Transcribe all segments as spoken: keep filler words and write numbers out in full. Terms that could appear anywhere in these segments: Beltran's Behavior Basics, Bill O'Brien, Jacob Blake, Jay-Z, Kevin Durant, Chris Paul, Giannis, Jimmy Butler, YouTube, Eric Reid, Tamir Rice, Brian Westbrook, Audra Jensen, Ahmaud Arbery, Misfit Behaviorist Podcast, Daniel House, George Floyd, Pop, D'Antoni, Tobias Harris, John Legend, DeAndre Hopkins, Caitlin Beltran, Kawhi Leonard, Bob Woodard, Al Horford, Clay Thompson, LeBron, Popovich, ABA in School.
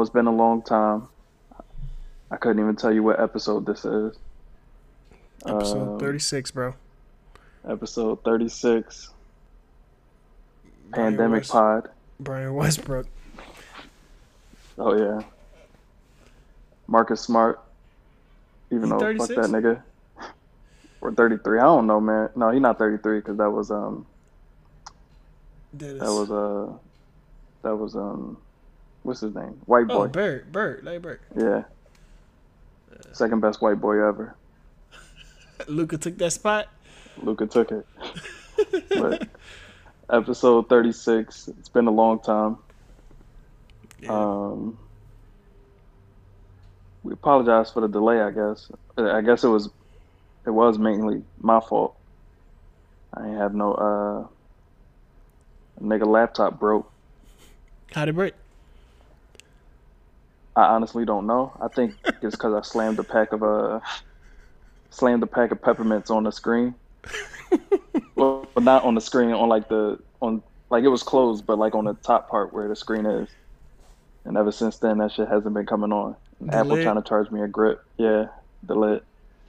know it's been a long time. I couldn't even tell you what episode this is. Episode um, thirty-six, bro. Episode thirty-six. Brian Pandemic West- Pod. Brian Westbrook. Oh, yeah. Marcus Smart. Even he though, thirty-six? Fuck that nigga. Or thirty-three. I don't know, man. No, he's not thirty-three because that was, um... That, that was, uh... That was, um... What's his name? White boy. Oh, Bert. Bert. Like Bert. Yeah. Uh, Second best white boy ever. Luka took that spot? Luka took it. But episode thirty-six. It's been a long time. Yeah. Um... We apologize for the delay, I guess. I guess it was... It was mainly my fault. I ain't have no, uh, nigga laptop broke. How'd it break? I honestly don't know. I think it's because I slammed a pack of, uh, slammed a pack of peppermints on the screen. Well, not on the screen, on like the, on, like it was closed, but like on the top part where the screen is. And ever since then, that shit hasn't been coming on. And Apple trying to charge me a grip. Yeah, the lid.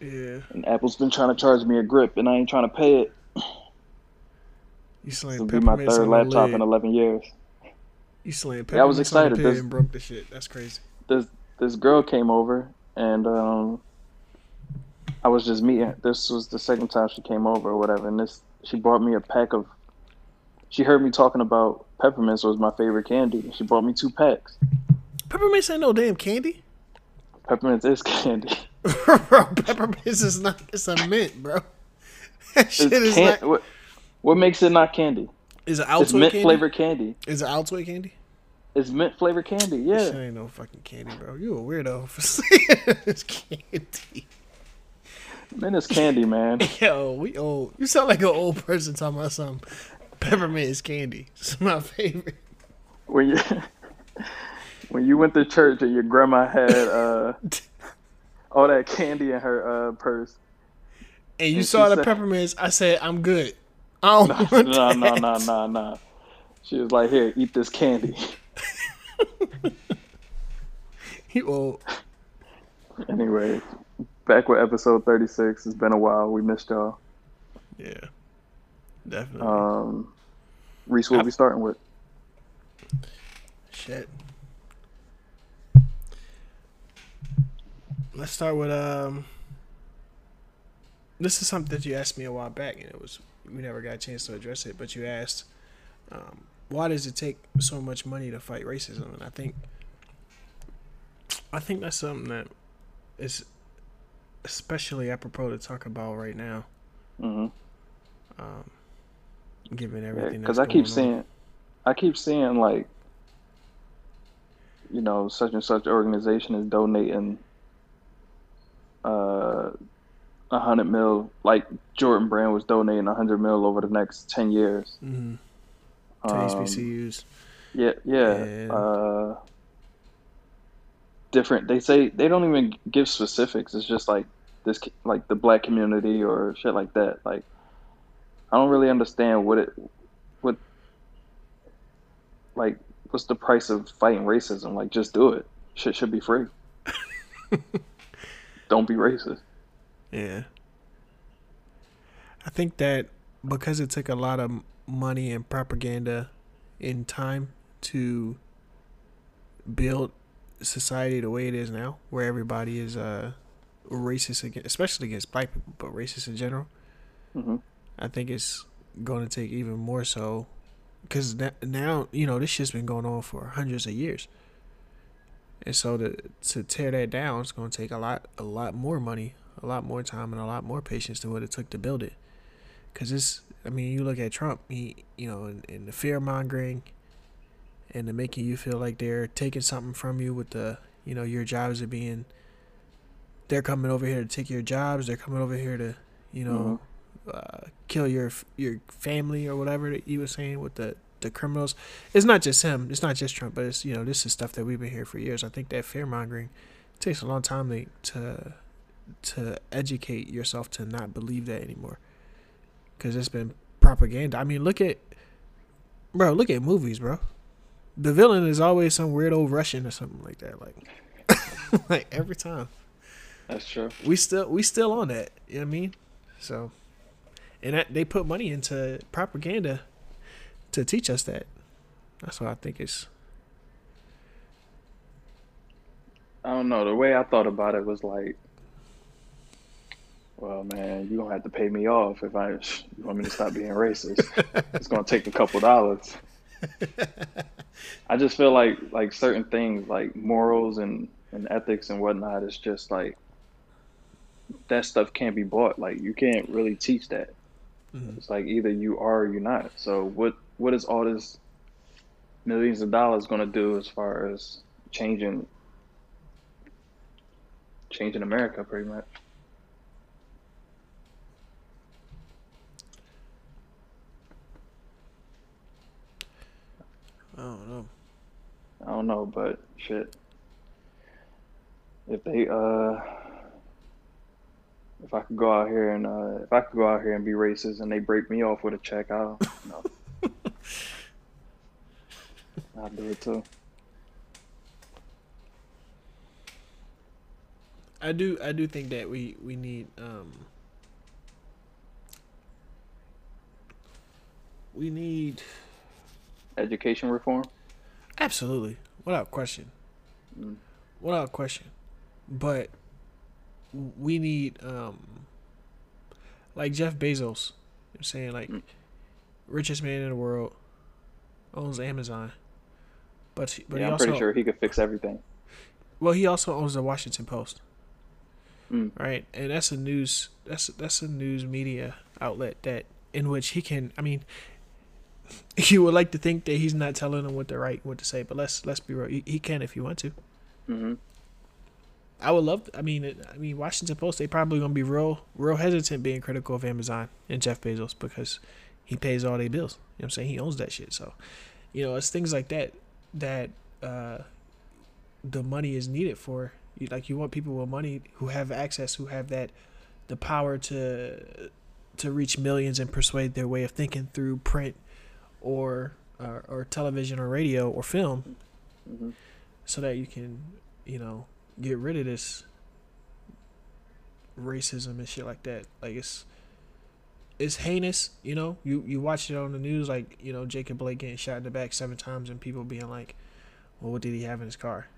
Yeah. And Apple's been trying to charge me a grip, and I ain't trying to pay it. You slammed peppermints. This will be my third laptop in eleven years. You slammed peppermints. Yeah, I was excited. This, and broke the shit. That's crazy. This this girl came over, and um, I was just meeting. This was the second time she came over or whatever, and this she bought me a pack of. She heard me talking about peppermints was my favorite candy. She bought me two packs. Peppermints ain't no damn candy. Peppermints is candy. Bro, peppermints is not, it's a mint, bro. That shit is can- not... What, what makes it not candy? Is it Altoid candy? It's mint candy? flavored candy. Is it Altoid candy? It's mint flavored candy, yeah. This ain't no fucking candy, bro. You a weirdo for saying it's candy. Mint is candy, man. Yo, we old. You sound like an old person talking about something. Peppermint is candy. It's my favorite. When you, when you went to church and your grandma had... Uh, all that candy in her uh, purse. And you and saw the said, peppermints. I said, I'm good. I don't want nah, that. No, no, no, no, no. She was like, here, eat this candy. You old. Anyway, back with episode thirty-six. It's been a while. We missed y'all. Yeah, definitely. Um, Reese, what I... we starting with? Shit. Let's start with, um, this is something that you asked me a while back, and it was, we never got a chance to address it, but you asked, um, why does it take so much money to fight racism? And I think, I think that's something that is especially apropos to talk about right now. Mm-hmm. Um, given everything yeah, that's 'cause I keep seeing, on. I keep seeing, like, you know, such and such organization is donating Uh, a hundred mil, like Jordan Brand was donating a hundred mil over the next ten years mm-hmm. to um, H B C Us. Yeah, yeah. And... Uh, different. They say they don't even give specifics. It's just like this, like the black community or shit like that. Like, I don't really understand what it, what, like, what's the price of fighting racism? Like, just do it. Shit should be free. Don't be racist. Yeah. I think that because it took a lot of money and propaganda and time to build society the way it is now, where everybody is uh, racist, against, especially against black people, but racist in general, mm-hmm. I think it's going to take even more so because now, you know, this shit's been going on for hundreds of years. And so to to tear that down, it's going to take a lot, a lot more money, a lot more time, and a lot more patience than what it took to build it. Because it's, I mean, you look at Trump, he, you know, and, and the fear-mongering and the making you feel like they're taking something from you with the, you know, your jobs are being, they're coming over here to take your jobs, they're coming over here to, you know, mm-hmm. uh, kill your your family or whatever that you were saying with the, the criminals. It's not just him. It's not just Trump, but it's, you know, this is stuff that we've been hearing for years. I think that fear mongering takes a long time to, to to educate yourself to not believe that anymore, because it's been propaganda. I mean, look at, bro, look at movies, bro. the villain is always some weird old Russian or something like that. Like, like every time. That's true. We still we still on that. You know what I mean? So, and that, they put money into propaganda to teach us that. That's what I think is. I don't know. The way I thought about it was like, well, man, you're going to have to pay me off if I you want me to stop being racist. It's going to take a couple dollars. I just feel like like certain things like morals and, and ethics and whatnot, it's just like that stuff can't be bought. Like you can't really teach that. Mm-hmm. It's like either you are or you're not. So what what is all this millions of dollars going to do as far as changing changing America pretty much? I don't know. I don't know, but shit. If they, uh, if I could go out here and uh, if I could go out here and be racist, and they break me off with a check, I'll, no, I'll do it too. I do. I do think that we we need um. We need. Education reform? Absolutely. Without question. Mm. Without question. But we need, um, like Jeff Bezos. You know what I'm saying? Like, mm. richest man in the world, owns Amazon. But, but yeah, he I'm also, pretty sure he could fix everything. Well, he also owns the Washington Post. Mm. Right? And that's a news, that's, that's a news media outlet that, in which he can, I mean... You would like to think that he's not telling them what to write, what to say, but let's let's be real. He, he can if you want to. Mm-hmm. I would love. To, I mean, I mean, Washington Post. They probably gonna be real, real hesitant being critical of Amazon and Jeff Bezos because he pays all their bills. You know what I'm saying? He owns that shit. So, you know, it's things like that that uh, the money is needed for. Like, you want people with money who have access, who have that, the power to to reach millions and persuade their way of thinking through print. Or, or or television or radio or film, mm-hmm. so that you can, you know, get rid of this racism and shit like that. Like, it's it's heinous, you know. You you watch it on the news, like, you know, Jacob Blake getting shot in the back seven times and people being like, well, what did he have in his car?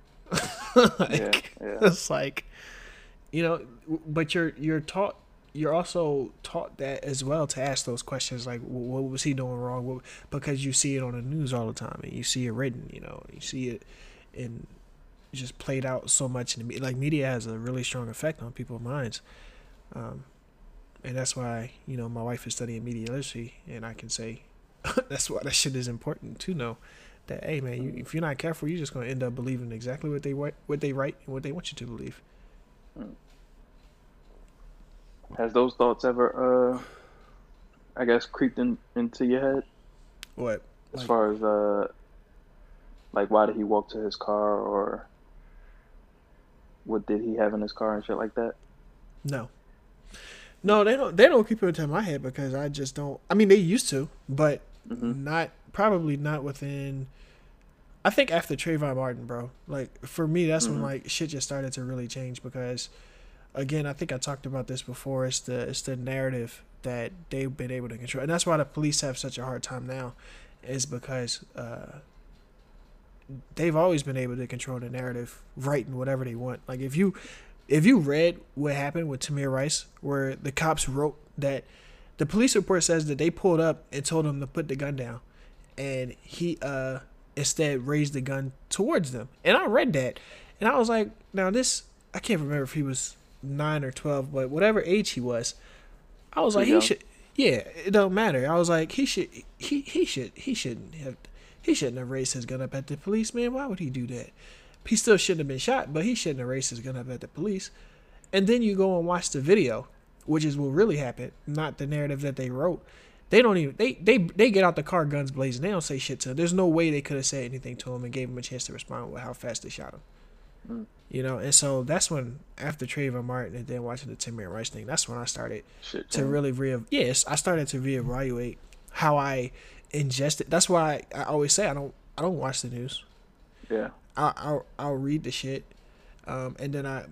like, yeah, yeah. It's like, you know, but you're you're taught. You're also taught that as well, to ask those questions like, what was he doing wrong? What, because you see it on the news all the time and you see it written, you know, you see it and just played out so much. In the, like, media has a really strong effect on people's minds. Um, and that's why, you know, my wife is studying media literacy, and I can say that's why that shit is important to know that, hey, man, you, if you're not careful, you're just going to end up believing exactly what they, what they write and what they want you to believe. Hmm. Has those thoughts ever, uh, I guess, creeped in, into your head? What? As like, far as, uh, like, why did he walk to his car, or what did he have in his car and shit like that? No. No, they don't, they don't creep into my head because I just don't, I mean, they used to, but mm-hmm. not, probably not within, I think after Trayvon Martin, bro. Like, for me, that's mm-hmm. when, like, shit just started to really change because... Again, I think I talked about this before. It's the it's the narrative that they've been able to control, and that's why the police have such a hard time now, is because uh, they've always been able to control the narrative, writing whatever they want. Like, if you if you read what happened with Tamir Rice, where the cops wrote that the police report says that they pulled up and told him to put the gun down, and he uh, instead raised the gun towards them. And I read that, and I was like, now this I can't remember if he was. Nine or twelve, but whatever age he was, I was like, he should. Yeah, it don't matter. I was like, he should. He he should. He shouldn't have. He shouldn't have raised his gun up at the police, man. Why would he do that? He still shouldn't have been shot, but he shouldn't have raised his gun up at the police. And then you go and watch the video, which is what really happened, not the narrative that they wrote. They don't even. They they they get out the car, guns blazing. They don't say shit to him. There's no way they could have said anything to him and gave him a chance to respond with how fast they shot him. Mm. You know, and so that's when, after Trayvon Martin and then watching the Tamir Rice thing, that's when I started Shit, to really re yes I started to reevaluate how I ingested. That's why I always say I don't I don't watch the news. Yeah. I, I'll I'll read the shit, um, and then I,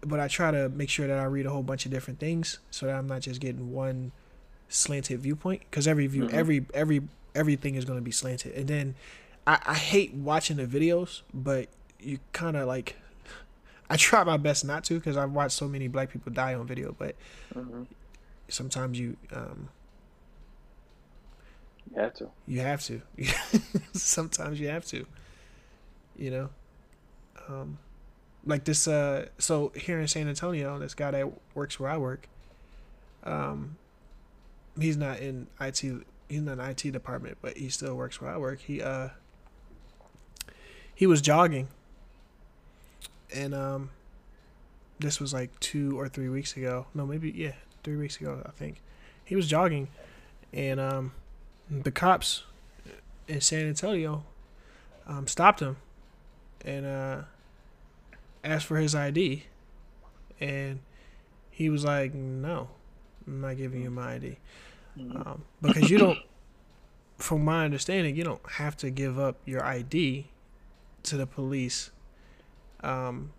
but I try to make sure that I read a whole bunch of different things so that I'm not just getting one slanted viewpoint, because every view, mm-hmm. every every everything is going to be slanted. And then I, I hate watching the videos, but you kind of like. I try my best not to, because I've watched so many black people die on video, but mm-hmm. sometimes you um, you have to. You have to. Sometimes you have to. You know, um, like this. Uh, so here in San Antonio, this guy that works where I work, um, he's not in I T. He's not in the I T department, but he still works where I work. He uh, he was jogging. And um, this was like two or three weeks ago. No, maybe, yeah, three weeks ago, I think. He was jogging, and um, the cops in San Antonio um, stopped him and uh, asked for his I D. And he was like, no, I'm not giving you my I D. Um, because you don't, from my understanding, you don't have to give up your I D to the police. Um,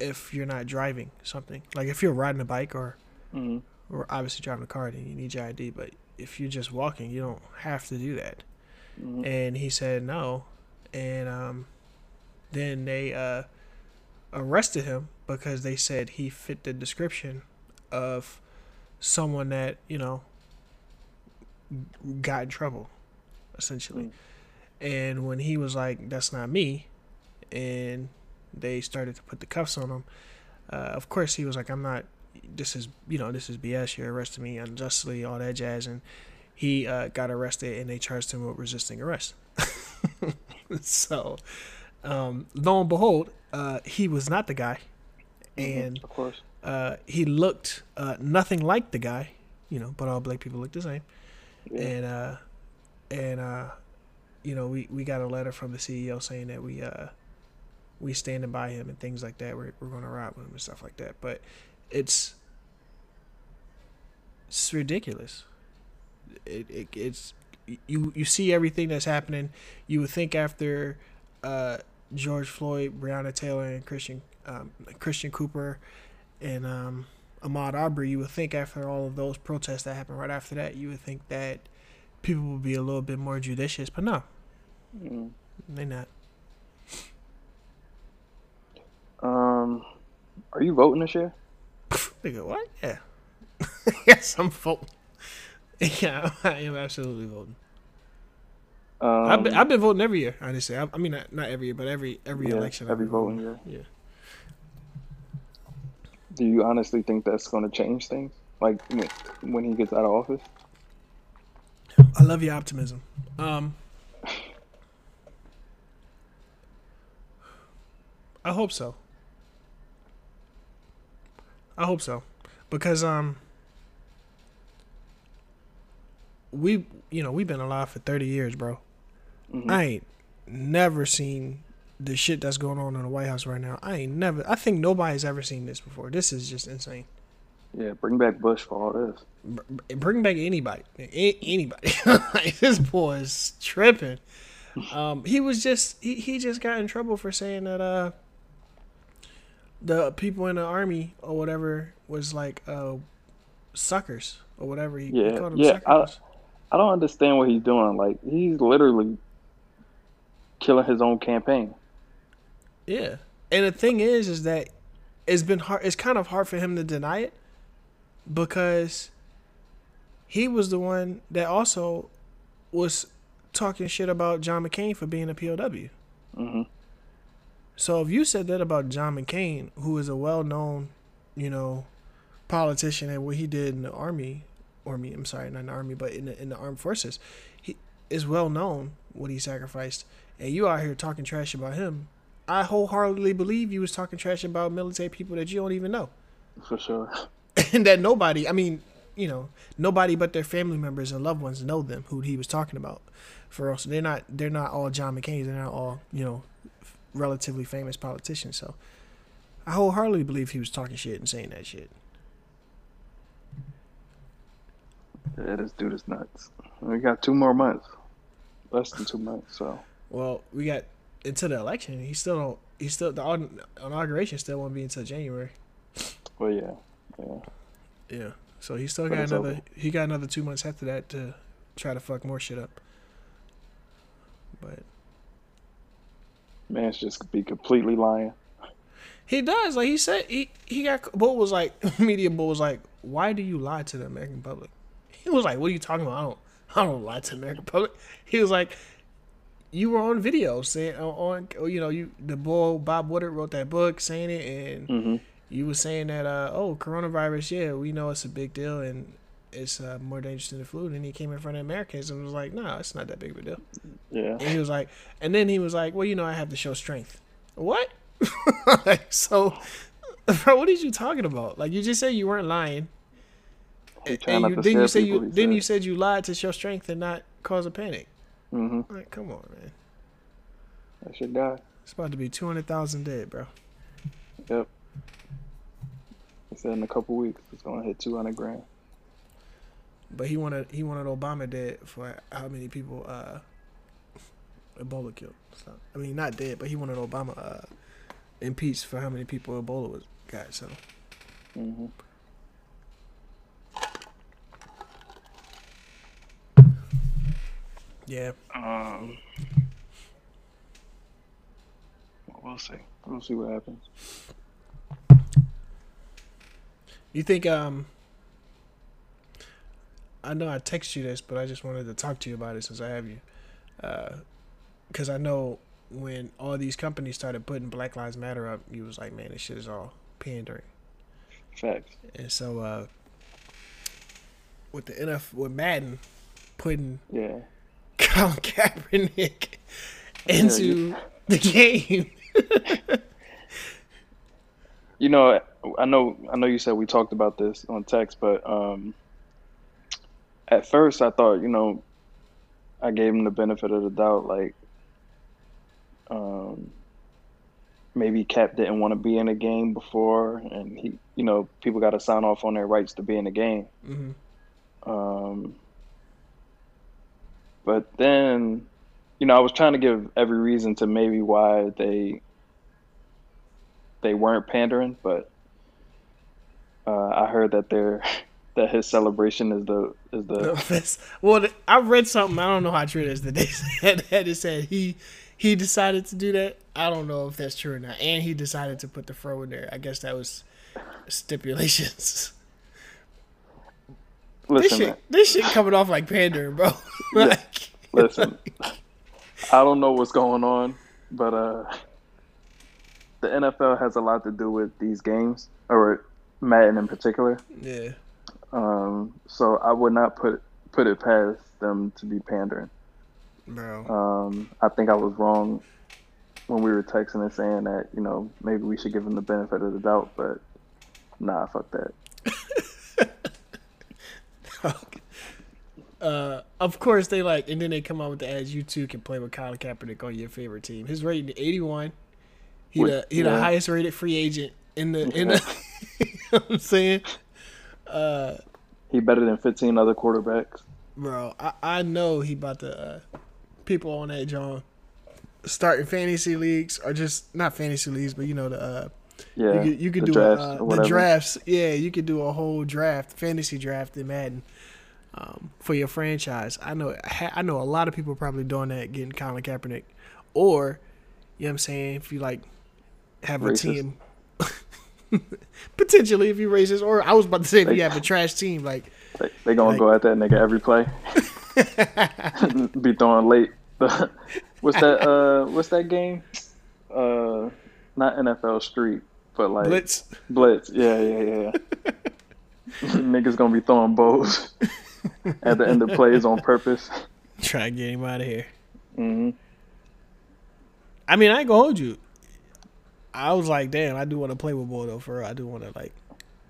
if you're not driving something, like if you're riding a bike or, mm-hmm. or obviously driving a car, then you need your I D. But if you're just walking, you don't have to do that. Mm-hmm. And he said no, and um, then they uh arrested him because they said he fit the description of someone that, you know, got in trouble, essentially. Mm-hmm. And when he was like, "That's not me," and they started to put the cuffs on him. Uh, of course, he was like, I'm not, this is, you know, this is B S. You're arresting me unjustly, all that jazz. And he uh, got arrested, and they charged him with resisting arrest. So, um, lo and behold, uh, he was not the guy. And of course. Uh, he looked uh, nothing like the guy, you know, but all black people look the same. Yeah. And, uh, and uh, you know, we, we got a letter from the C E O saying that we, uh, we standing by him and things like that. We're we're gonna ride with him and stuff like that. But it's it's ridiculous. It, it it's you you see everything that's happening. You would think after uh, George Floyd, Breonna Taylor, and Christian um, Christian Cooper, and um, Ahmaud Arbery, you would think after all of those protests that happened right after that, you would think that people would be a little bit more judicious. But no, mm. they're not. Um, are you voting this year? Nigga, what? Yeah. Yes, I'm voting. Yeah, I am absolutely voting. Um, I've been, I've been voting every year, honestly. I, I mean, not, not every year, but every every yeah, election. Every voting year. Yeah. Do you honestly think that's going to change things? Like, when he gets out of office? I love your optimism. Um... I hope so. I hope so, because um, we you know we've been alive for thirty years, bro. Mm-hmm. I ain't never seen the shit that's going on in the White House right now. I ain't never. I think nobody's ever seen this before. This is just insane. Yeah, bring back Bush for all this. Br- bring back anybody, A- anybody. Like, this boy is tripping. Um, he was just he, he just got in trouble for saying that uh. the people in the army or whatever was like uh, suckers or whatever. He, yeah, he called them yeah. suckers. I, I don't understand what he's doing. Like, he's literally killing his own campaign. Yeah. And the thing is, is that it's been hard. It's kind of hard for him to deny it, because he was the one that also was talking shit about John McCain for being a P O W. Mm-hmm. So if you said that about John McCain, who is a well-known, you know, politician, and what he did in the army, or me, I'm sorry, not in the army, but in the, in the armed forces, he is well-known what he sacrificed, and you out here talking trash about him, I wholeheartedly believe you was talking trash about military people that you don't even know. For sure. And that nobody, I mean, you know, nobody but their family members and loved ones know them, who he was talking about. For us, they're not, they're not all John McCain's, they're not all, you know, relatively famous politician. So I wholeheartedly believe he was talking shit and saying that shit. Yeah, this dude is nuts. We got two more months. Less than two months, so Well, we got into the election. He still don't. He still the inauguration still won't be until January. Well, yeah, yeah, yeah. So he still but got another. Over. He got another two months after that to try to fuck more shit up. But man's just be completely lying. He does, like he said. He he got. Bull was like media. Bull was like, why do you lie to the American public? He was like, what are you talking about? I don't. I don't lie to the American public. He was like, you were on video saying on, on you know you the boy Bob Woodard wrote that book saying it, and mm-hmm. you were saying that uh oh coronavirus, yeah, we know it's a big deal and it's uh, more dangerous than the flu. And he came in front of Americans and was like, no, nah, it's not that big of a deal. Yeah. And he was like, and then he was like, well, you know, I have to show strength. What? Like, so, bro, what are you talking about? Like, you just said you weren't lying. And you, then you say you then said. you said you lied to show strength and not cause a panic. Mm-hmm. Like, come on, man. That shit died. It's about to be two hundred thousand dead, bro. Yep. He said in a couple weeks it's gonna hit two hundred grand. But he wanted he wanted Obama dead for how many people uh, Ebola killed. So, I mean, not dead, but he wanted Obama uh, impeached for how many people Ebola was got. So. Mm-hmm. Yeah. Um. We'll see. We'll see what happens. You think? Um. I know I text you this, but I just wanted to talk to you about it since I have you, because uh, I know when all these companies started putting Black Lives Matter up, you was like, man, this shit is all pandering. Facts. And so, uh, with the N F L, with Madden putting. Yeah. Colin Kaepernick into the game. You know, I know, I know. You said we talked about this on text, but um, at first I thought, you know, I gave him the benefit of the doubt. Like, um, maybe Cap didn't want to be in a game before, and he, you know, people got to sign off on their rights to be in the game. Mm-hmm. Um. But then, you know, I was trying to give every reason to maybe why they they weren't pandering, but uh, I heard that they're that his celebration is the is the no, well. I read something, I don't know how true it is, that they said that it said he he decided to do that. I don't know if that's true or not. And he decided to put the fro in there. I guess that was stipulations. Listen, this shit, this shit coming off like pandering, bro. Like, yeah. Listen, like, I don't know what's going on, but uh, the N F L has a lot to do with these games, or Madden in particular. Yeah. Um. So I would not put put it past them to be pandering. Bro. Um. I think I was wrong when we were texting and saying that, you know, maybe we should give them the benefit of the doubt, but nah, fuck that. Uh, of course they like, and then they come out with the ads. You too can play with Colin Kaepernick on your favorite team. His rating eighty-one. He Wait, the he yeah. the highest rated free agent in the in yeah. the. You know what I'm saying? Uh, he better than fifteen other quarterbacks. Bro, I, I know he about to. Uh, people on that John starting fantasy leagues or just not fantasy leagues, but you know the. Uh, Yeah, you could, you could the do drafts uh, the drafts. Yeah, you could do a whole draft, fantasy draft in Madden, um, for your franchise. I know, I know a lot of people probably doing that, getting Colin Kaepernick, or you know what I'm saying. If you like, have racist. a team, potentially if you racist, or I was about to say if they, you have a trash team, like they, they gonna like, go at that nigga every play, be throwing late. What's that? Uh, what's that game? Uh. Not N F L Street, but like Blitz. Blitz, yeah, yeah, yeah. Niggas gonna be throwing bows at the end of plays on purpose. Try to get him out of here. Mm-hmm. I mean, I ain't gonna hold you. I was like, damn, I do want to play with Boy though. For real, I do want to like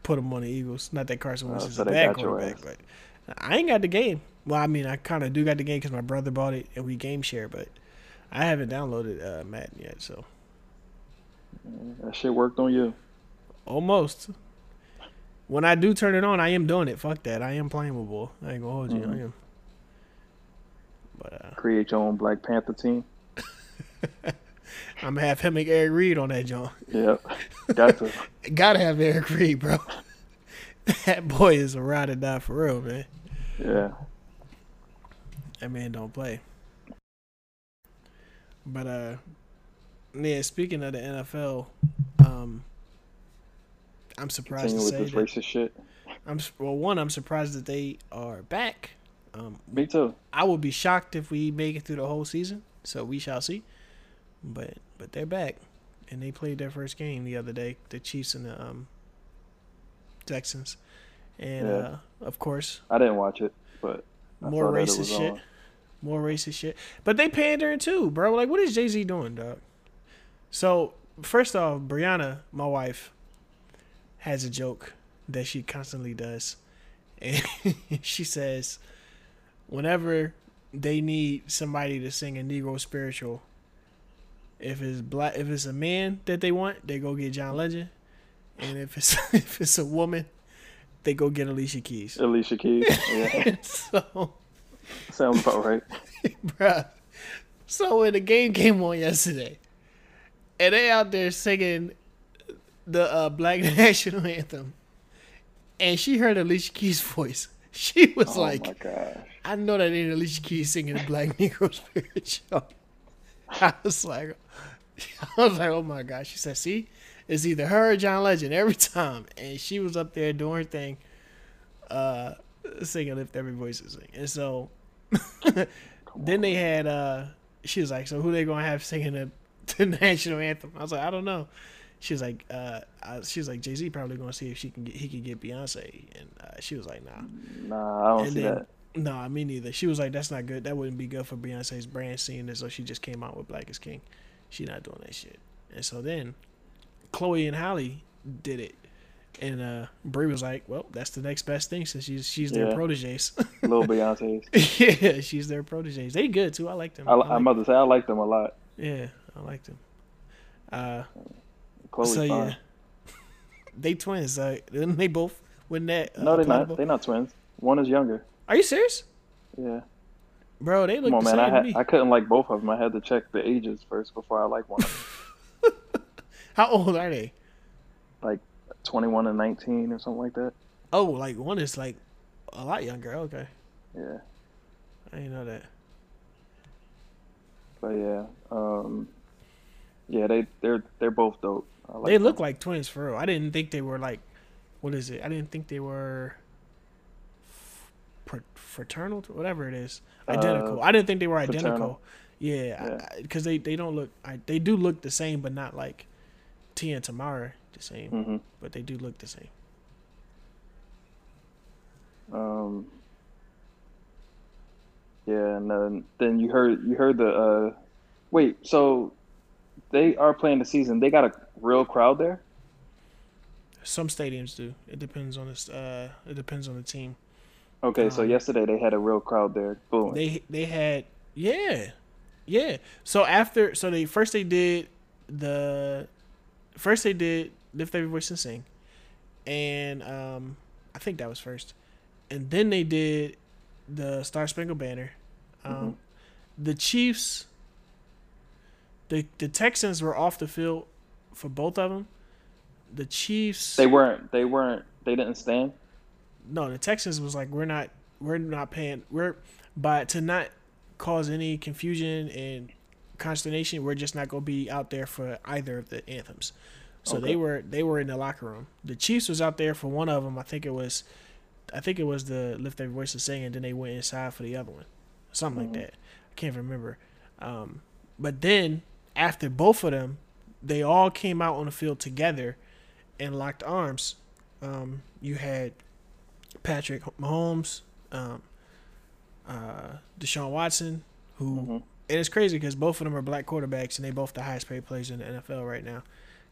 put him on the Eagles. Not that Carson Wentz oh, is so a bad quarterback, but I ain't got the game. Well, I mean, I kind of do got the game because my brother bought it and we game share, but I haven't downloaded uh, Madden yet, so. That shit worked on you. Almost. When I do turn it on, I am doing it. Fuck that. I am playing with Bull. I ain't gonna hold you. Mm-hmm. I am. But uh, create your own Black Panther team. I'm gonna have him and Eric Reid on that, John. Yeah, got to. Gotta have Eric Reid, bro. That boy is a ride or die for real, man. Yeah. That man don't play. But uh, yeah. Speaking of the N F L, um, I'm surprised Continue to say with this that, racist shit. I'm well. One, I'm surprised that they are back. Um, Me too. I would be shocked if we make it through the whole season. So we shall see. But but they're back, and they played their first game the other day, the Chiefs and the um, Texans, and yeah. uh, of course I didn't watch it, but I more racist shit, on. more racist shit. But they pandering too, bro. Like, what is Jay-Z doing, dog? So first off, Brianna, my wife, has a joke that she constantly does, and she says, whenever they need somebody to sing a Negro spiritual. If it's black, if it's a man that they want, they go get John Legend, and if it's if it's a woman, they go get Alicia Keys. Alicia Keys, yeah. So sounds about right, bro. So when the game came on yesterday, and they out there singing the uh, Black National Anthem, and she heard Alicia Keys' voice, she was oh like, my gosh. "I know that ain't Alicia Keys singing the Black Negro spiritual." I was like, I was like, oh my gosh. She said, see, it's either her or John Legend every time. And she was up there doing her thing, uh, singing Lift Every Voice to Sing. And so then they had, uh, she was like, so who they going to have singing the, the national anthem? I was like, I don't know. She was like, uh, I, she was like, Jay-Z probably going to see if she can get, he can get Beyonce. And uh, she was like, nah. Nah, I don't and see then, that. No, nah, me neither. She was like, that's not good. That wouldn't be good for Beyonce's brand scene. And so she just came out with Black is King. She not doing that shit. And so then Chloe and Holly did it. And uh, Brie was like, well, that's the next best thing since she's she's yeah. their proteges. Little Beyonce's. Yeah, she's their proteges. They good, too. I like them. I, I like I'm about to say, I like them a lot. Yeah, I like them. Uh, Chloe's so, fine. Yeah. They twins. Uh, didn't they both win that? Uh, no, they're not. They're not twins. One is younger. Are you serious? Yeah. Bro, they look on, the same man. I, had, to me. I couldn't like both of them. I had to check the ages first before I like one of them. How old are they? Like twenty-one and nineteen or something like that. Oh, like one is like a lot younger. Okay. Yeah. I didn't know that. But yeah. Um, yeah, they, they're they're both dope. I like they them. Look like twins for real. I didn't think they were like, what is it? I didn't think they were... fraternal, whatever it is, identical. Uh, I didn't think they were identical. Fraternal. Yeah, because yeah. they, they don't look. I, they do look the same, but not like Tia and Tamara the same. Mm-hmm. But they do look the same. Um. Yeah, and then, then you heard you heard the. Uh, wait, so they are playing the season. They got a real crowd there. Some stadiums do. It depends on this. Uh, it depends on the team. Okay, so um, yesterday they had a real crowd there. Boom. They they had yeah, yeah. So after so they first they did the first they did Lift Every Voice and Sing, and um I think that was first, and then they did the Star Spangled Banner. Um, mm-hmm. The Chiefs, the the Texans were off the field for both of them. The Chiefs they weren't they weren't they didn't stand. No, the Texans was like, we're not, we're not paying, we're, but to not cause any confusion and consternation, we're just not going to be out there for either of the anthems. So okay. they were, they were in the locker room. The Chiefs was out there for one of them. I think it was, I think it was the Lift Every Voice and Sing, and then they went inside for the other one, something mm-hmm. like that. I can't remember. Um, but then after both of them, they all came out on the field together and locked arms. Um, you had Patrick Mahomes, um, uh, Deshaun Watson, who mm-hmm. and it's crazy because both of them are black quarterbacks and they both the highest paid players in the N F L right now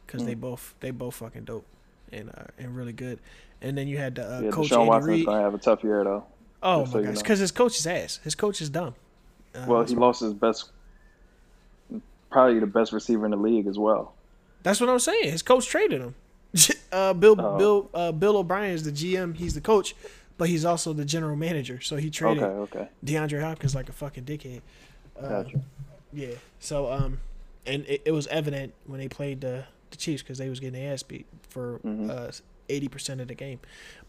because mm-hmm. they both they both fucking dope and uh, and really good. And then you had the uh, yeah, coach Deshaun Watson's Reed. Gonna have a tough year though. Oh my so gosh, because you know. his coach is ass. His coach is dumb. Uh, well, he lost his best, probably the best receiver in the league as well. That's what I'm saying. His coach traded him. Uh, Bill oh. Bill uh, Bill O'Brien is the G M. He's the coach, but he's also the general manager. So he traded okay, okay. DeAndre Hopkins like a fucking dickhead. Uh, gotcha. Yeah. So um, and it, it was evident when they played the, the Chiefs because they was getting their ass beat for mm-hmm. uh, eighty percent of the game.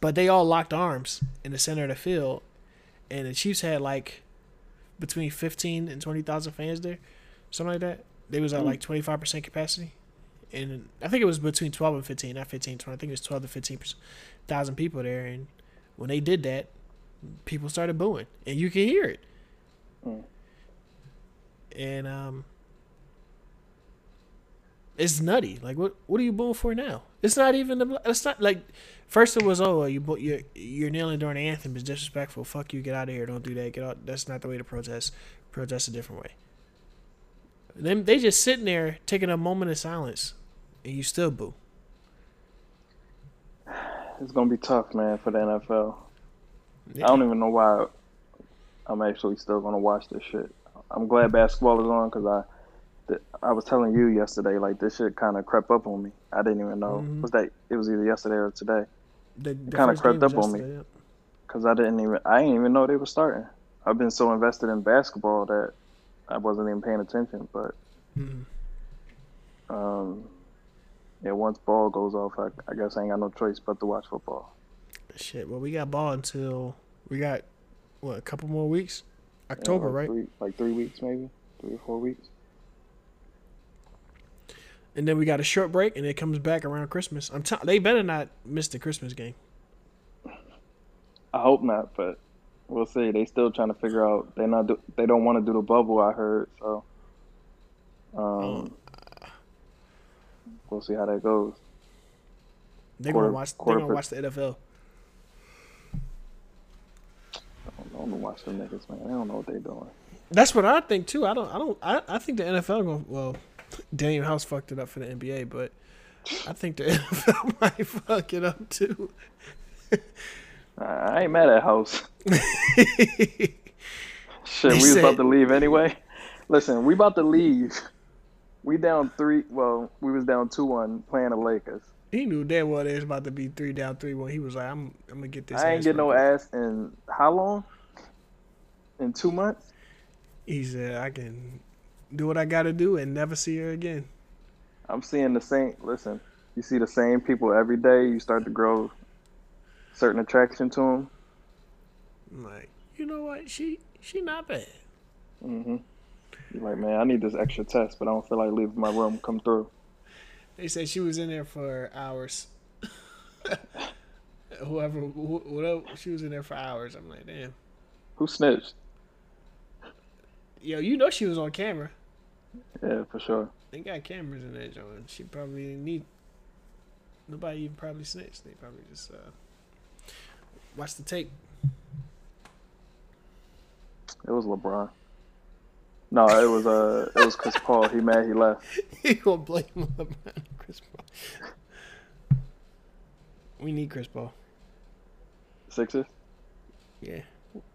But they all locked arms in the center of the field, and the Chiefs had like between fifteen and twenty thousand fans there, something like that. They was at mm-hmm. like twenty-five percent capacity. And I think it was between twelve and fifteen, not fifteen, twenty. I think it was twelve to fifteen thousand people there. And when they did that, people started booing, and you can hear it. Mm. And um, it's nutty. Like, what what are you booing for now? It's not even the. It's not like first it was oh you you're, you're kneeling during the anthem is disrespectful. Fuck you, get out of here. Don't do that. Get out. That's not the way to protest. Protest a different way. Then they just sitting there taking a moment of silence, and you still boo. It's gonna be tough, man, for the N F L. Yeah. I don't even know why I'm actually still gonna watch this shit. I'm glad basketball is on because I, th- I was telling you yesterday, like this shit kind of crept up on me. I didn't even know mm-hmm. was that it was either yesterday or today. The, the it kind of crept up on me because yeah. I didn't even I didn't even know they were starting. I've been so invested in basketball that I wasn't even paying attention. But mm-hmm. um, yeah, once ball goes off, I, I guess I ain't got no choice but to watch football. Shit, well, we got ball until we got, what, a couple more weeks? October, yeah, like right? Three, like three weeks, maybe? Three or four weeks. And then we got a short break, and it comes back around Christmas. I'm t- They better not miss the Christmas game. I hope not, but we'll see. They still trying to figure out. They not. Do, they don't want to do the bubble, I heard, so um, um, we'll see how that goes. They're going to watch, quarter, they're gonna watch the N F L. I don't know why some niggas, man. I don't know what they're doing. That's what I think too. I don't. I don't. I, I think the N F L going. Well, Daniel House fucked it up for the N B A, but I think the N F L might fuck it up too. I ain't mad at House. Shit, they we said, was about to leave anyway. Listen, we about to leave. We down three. Well, we was down two one playing the Lakers. He knew damn well they was about to be three down three one. He was like, I'm. I'm gonna get this. I ain't get no ass in how long? In two months? He said, I can do what I got to do and never see her again. I'm seeing the same. Listen, you see the same people every day. You start to grow certain attraction to them. I'm like, you know what? She she not bad. Mm-hmm. You're like, man, I need this extra test, but I don't feel like leaving my room. Come through. They said she was in there for hours. Whoever, wh- whatever, she was in there for hours. I'm like, damn. Who snitched? Yo, you know she was on camera. Yeah, for sure. They got cameras in that joint. She probably didn't need... Nobody even probably snitched. They probably just uh, watched the tape. It was LeBron. No, it was uh, it was Chris Paul. He mad he left. He gonna blame LeBron and Chris Paul. We need Chris Paul. Sixers? Yeah.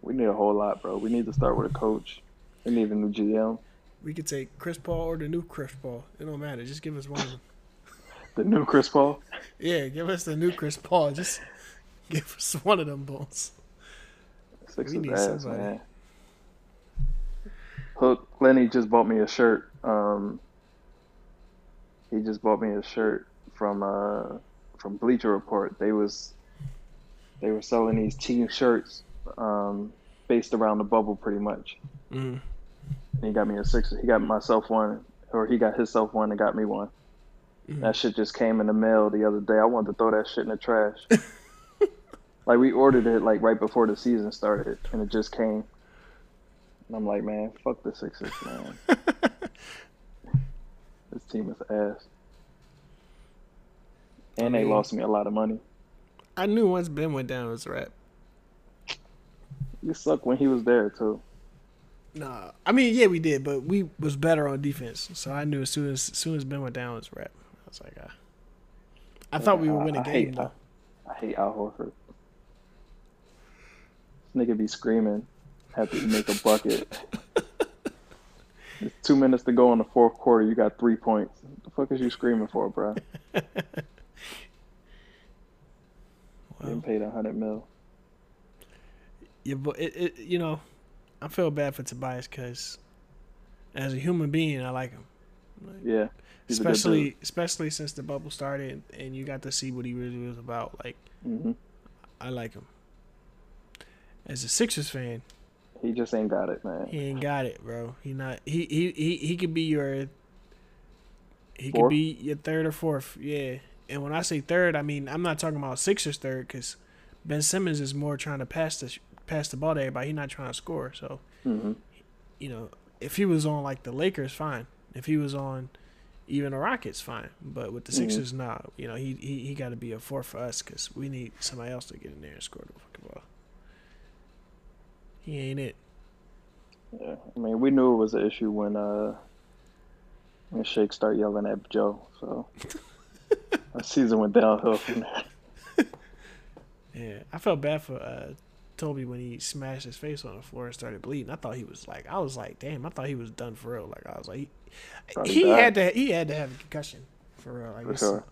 We need a whole lot, bro. We need to start with a coach. We need a new G M. We could take Chris Paul or the new Chris Paul. It don't matter. Just give us one of them. The new Chris Paul? Yeah, give us the new Chris Paul. Just give us one of them balls. Six we need ass, somebody. Man. Hook, Lenny just bought me a shirt. Um, he just bought me a shirt from uh, from Bleacher Report. They was they were selling these team shirts. Um, based around the bubble, pretty much. Mm. And he got me a six. He got myself one, or he got himself one, and got me one. Mm. That shit just came in the mail the other day. I wanted to throw that shit in the trash. Like we ordered it like right before the season started, and it just came. And I'm like, man, fuck the Sixers, man. This team is ass. And I mean, they lost me a lot of money. I knew once Ben went down, it was a wrap. You suck when he was there, too. Nah. I mean, yeah, we did, but we was better on defense. So I knew as soon as, as, soon as Ben went down, it was a wrap. I was like, ah. I yeah, thought we would win a game, hate, though. I, I hate Al Horford. This nigga be screaming, happy to make a bucket. It's two minutes to go in the fourth quarter. You got three points. What the fuck is you screaming for, bro? Wow. Getting paid one hundred mil. Yeah, but it, it, you know, I feel bad for Tobias because as a human being, I like him. Like, yeah. Especially especially since the bubble started and you got to see what he really was about. Like, mm-hmm. I like him. As a Sixers fan, he just ain't got it, man. He ain't got it, bro. He not. He he he, he could be your. He fourth? could be your third or fourth, yeah. And when I say third, I mean I'm not talking about Sixers third, because Ben Simmons is more trying to pass the pass the ball to everybody. He's not trying to score, so mm-hmm. you know, if he was on like the Lakers, fine. If he was on even the Rockets, fine. But with the Sixers, mm-hmm. nah. You know, he he, he got to be a four for us, because we need somebody else to get in there and score the fucking ball. He ain't it. Yeah, I mean, we knew it was an issue when uh when Shake started yelling at Joe. So the season went downhill from there. Yeah, I felt bad for uh, Toby when he smashed his face on the floor and started bleeding. I thought he was like, I was like, damn, I thought he was done for real. Like I was like, he, he had to, he had to have a concussion for real. Like, for sure.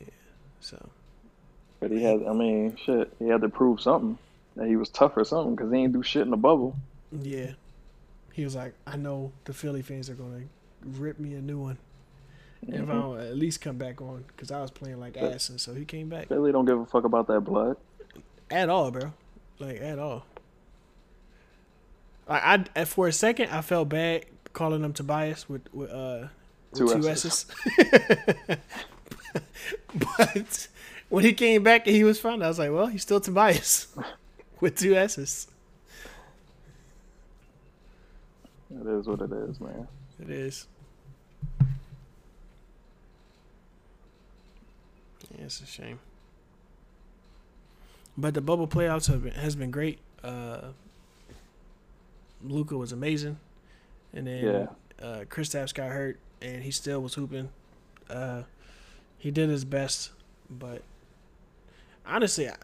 Yeah. So. But he had, I mean, shit, he had to prove something. That he was tough or something, because he ain't do shit in the bubble. Yeah. He was like, I know the Philly fans are going to rip me a new one. Mm-hmm. If I don't at least come back on, because I was playing like but ass, and so he came back. Philly don't give a fuck about that blood. At all, bro. Like, at all. Like, I, for a second, I felt bad calling him Tobias with, with, uh, with two, two S's. S's. But when he came back and he was fine, I was like, well, he's still Tobias. With two S's. It is what it is, man. It is. Yeah, it's a shame. But the bubble playoffs have been, has been great. Uh, Luka was amazing. And then yeah. uh, Kristaps got hurt, and he still was hooping. Uh, he did his best, but honestly, I...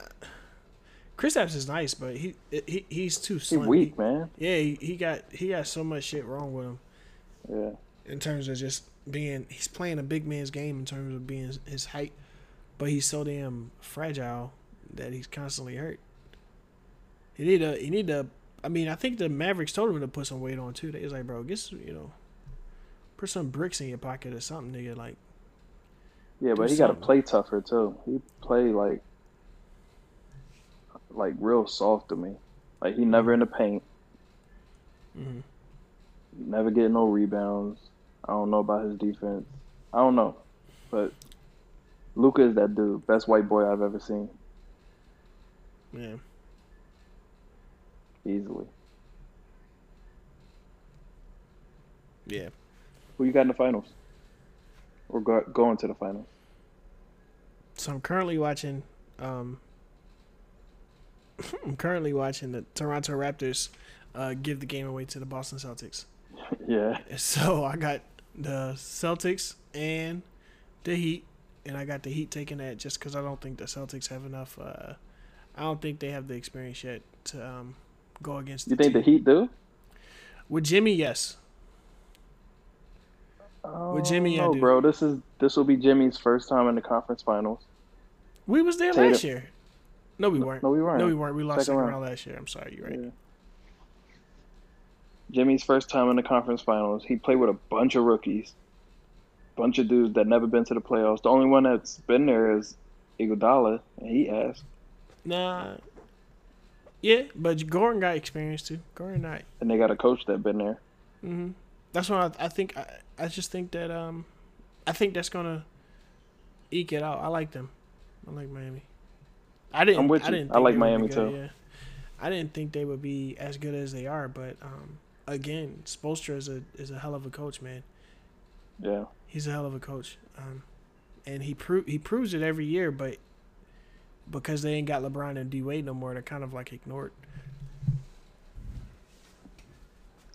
Kristaps is nice, but he he he's too slim. He's weak, man. Yeah, he, he got he got so much shit wrong with him. Yeah. In terms of just being, he's playing a big man's game in terms of being his height, but he's so damn fragile that he's constantly hurt. He need a he need a. I mean, I think the Mavericks told him to put some weight on too. They was like, bro, get some, you know, put some bricks in your pocket or something, nigga. Like. Yeah, but he got to play tougher too. He play like. Like real soft to me. Like he never in the paint. Mm-hmm. Never getting no rebounds. I don't know about his defense. I don't know. But Luka is that dude. Best white boy I've ever seen. Yeah. Easily. Yeah. Who you got in the finals? Or go- going to the finals? So I'm currently watching um I'm currently watching the Toronto Raptors uh, give the game away to the Boston Celtics. Yeah. So I got the Celtics and the Heat, and I got the Heat taking that just because I don't think the Celtics have enough. Uh, I don't think they have the experience yet to um, go against the You think team. The Heat do? With Jimmy, yes. Oh, With Jimmy, no, I do. Bro, this is this will be Jimmy's first time in the conference finals. We was there Tatum. last year. No, we weren't. No, we weren't. No, we weren't. We lost second, second round. round last year. I'm sorry. You're right. Yeah. Jimmy's first time in the conference finals. He played with a bunch of rookies, bunch of dudes that never been to the playoffs. The only one that's been there is Iguodala, and he asked. Nah. Yeah, but Goran got experience, too. Goran not. And they got a coach that been there. Mm-hmm. That's why I, I think I, – I just think that – um, I think that's going to eke it out. I like them. I like Miami. I didn't. I'm with you. I, didn't think I like Miami good, too. Yeah. I didn't think they would be as good as they are, but um, again, Spoelstra is a is a hell of a coach, man. Yeah. He's a hell of a coach, um, and he pro- he proves it every year. But because they ain't got LeBron and D Wade no more, they're kind of like ignored.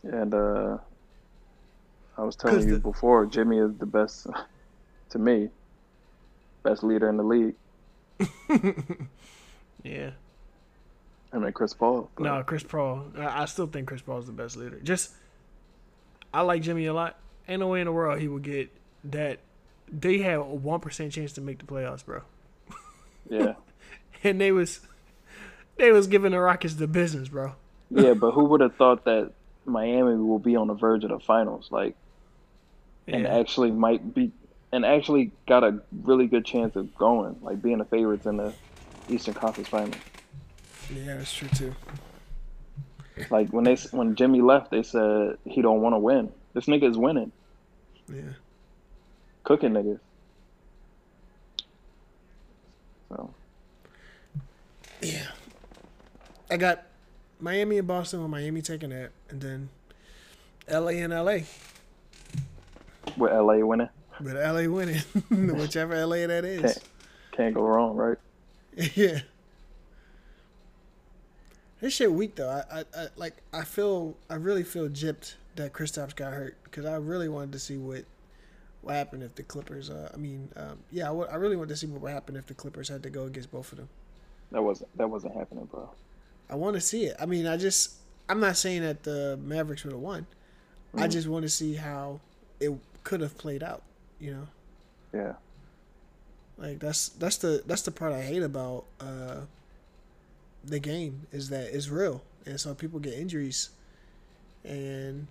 And uh, I was telling you the- before, Jimmy is the best to me, best leader in the league. Yeah. I mean, Chris Paul. But... No, Chris Paul. I still think Chris Paul is the best leader. Just, I like Jimmy a lot. Ain't no way in the world he would get that. They had a one percent chance to make the playoffs, bro. Yeah. And they was, they was giving the Rockets the business, bro. Yeah, but who would have thought that Miami will be on the verge of the finals? Like, and yeah. actually might be and actually got a really good chance of going, like being the favorites in the Eastern Conference Finals. Yeah, that's true too. Like when they when Jimmy left, they said he don't want to win. This nigga is winning. Yeah. Cooking niggas. So. Yeah. I got Miami and Boston, with Miami taking that, and then L A and L A. With L A winning. With L A winning, whichever L A that is. Can't, can't go wrong, right? Yeah. This shit weak though. I, I, I like. I feel. I really feel gypped that Kristaps got hurt because I really wanted to see what what happened if the Clippers. Uh, I mean, um, yeah. I, w- I really wanted to see what would happen if the Clippers had to go against both of them. That wasn't. That wasn't happening, bro. I want to see it. I mean, I just. I'm not saying that the Mavericks would have won. Mm. I just want to see how it could have played out. You know. Yeah. Like that's that's the that's the part I hate about. Uh, The game is that it's real, and so people get injuries, and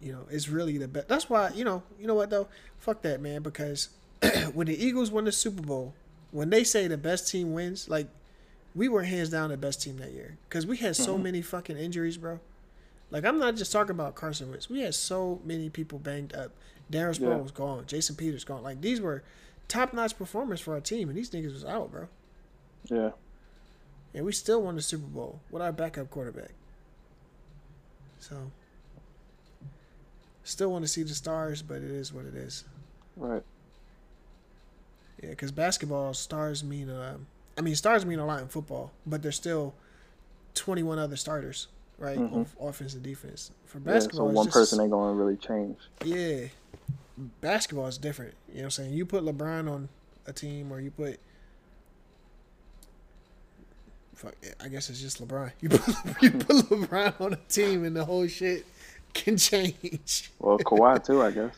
you know it's really the best. That's why you know you know what though, fuck that man. Because when the Eagles won the Super Bowl, when they say the best team wins, like we were hands down the best team that year because we had so mm-hmm. many fucking injuries, bro. Like I'm not just talking about Carson Wentz. We had so many people banged up. Darren Sproles yeah. was gone. Jason Peters gone. Like these were top notch performers for our team, and these niggas was out, bro. Yeah. And we still won the Super Bowl with our backup quarterback. So, still want to see the stars, but it is what it is. Right. Yeah, because basketball stars mean uh, I mean stars mean a lot in football, but there's still twenty-one other starters, right? Mm-hmm. On offense and defense. For basketball, yeah, so one it's just, person ain't gonna really change. Yeah, basketball is different. You know what I'm saying? You put LeBron on a team, or you put. Fuck it. I guess it's just LeBron. You put, you put LeBron on a team and the whole shit can change. Well, Kawhi too, I guess.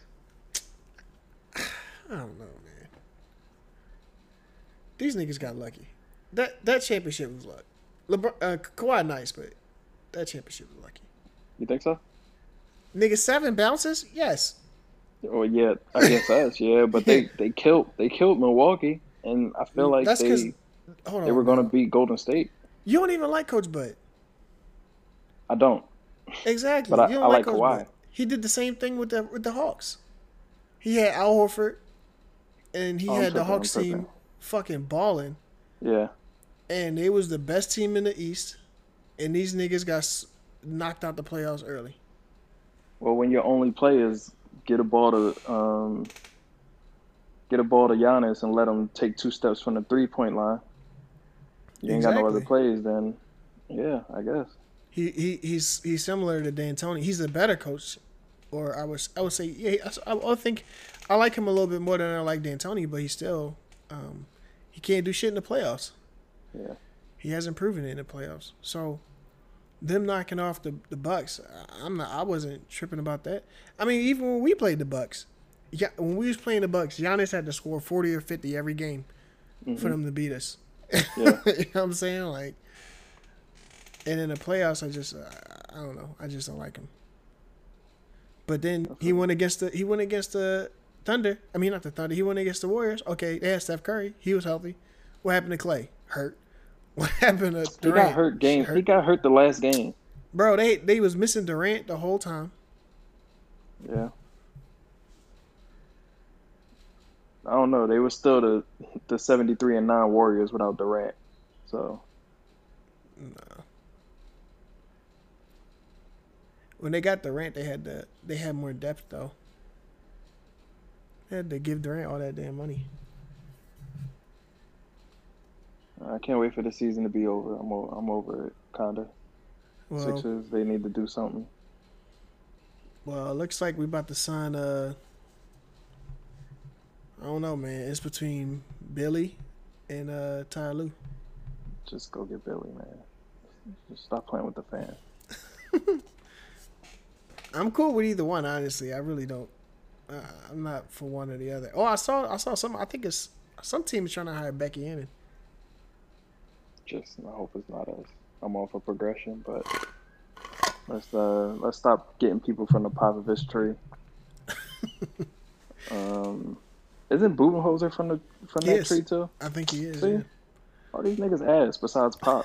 I don't know, man. These niggas got lucky. That that championship was luck. LeBron, uh, Kawhi nice, but that championship was lucky. You think so? Nigga, seven bounces? Yes. Oh yeah, I guess us, yeah. But they, they killed they killed Milwaukee, and I feel like that's they. Hold on, they were going to beat Golden State. You don't even like Coach Bud. I don't. Exactly. But I, you don't I like, like Coach Kawhi. Bud. He did the same thing with the with the Hawks. He had Al Horford, and he oh, had I'm the Hawks team tripping. fucking balling. Yeah. And it was the best team in the East, and these niggas got knocked out the playoffs early. Well, when your only play is get a ball to um, get a ball to Giannis and let him take two steps from the three point line. You ain't exactly. got no other plays, then yeah, I guess. He he he's he's similar to D'Antoni. He's a better coach, or I was I would say yeah. I, I think I like him a little bit more than I like D'Antoni, but he still um, he can't do shit in the playoffs. Yeah, he hasn't proven it in the playoffs. So them knocking off the the Bucks, I, I'm not. I wasn't tripping about that. I mean, even when we played the Bucks, yeah, when we was playing the Bucks, Giannis had to score forty or fifty every game mm-hmm. for them to beat us. Yeah. You know what I'm saying? Like, and in the playoffs, I just, I, I don't know. I just don't like him. But then okay. he went against the, he went against the Thunder. I mean, not the Thunder. He went against the Warriors. Okay, they had Steph Curry. He was healthy. What happened to Clay? Hurt. What happened to Durant? He got hurt game. Hurt. He got hurt the last game. Bro, they they was missing Durant the whole time. Yeah. I don't know. They were still the the seventy-three and nine Warriors without Durant, so. No. When they got Durant, they had the they had more depth though. They had to give Durant all that damn money. I can't wait for the season to be over. I'm o- I'm over it, kinda. Well, Sixers, they need to do something. Well, it looks like we about to sign a. Uh, I don't know, man. It's between Billy and uh, Ty Lue. Just go get Billy, man. Just stop playing with the fan. I'm cool with either one, honestly. I really don't. Uh, I'm not for one or the other. Oh, I saw, I saw some. I think it's some team is trying to hire Becky Annan. Just I hope it's not us. I'm all for progression, but let's uh, let's stop getting people from the Popovich tree. um, isn't Budenholzer from the from yes, that tree too? I think he is. See? Yeah. All these niggas ass besides Pop.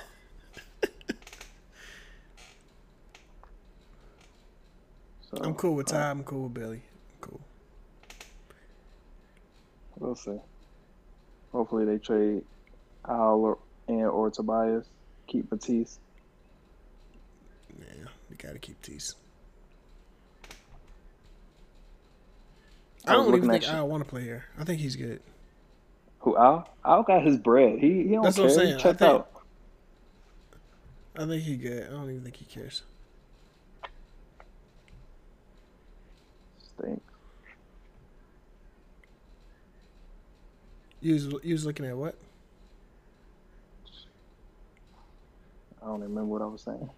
So, I'm cool with Ty. Uh, I'm cool with Billy. I'm cool. We'll see. Hopefully they trade Al or, and or Tobias. Keep Batiste. Yeah, we gotta keep Tease. I, I don't even think Al want to play here. I think he's good. Who, Al? Al got his bread. He he don't That's care. What I'm saying. He checked I think, out. I think he good. I don't even think he cares. Stink. You was, you was looking at what? I don't remember what I was saying.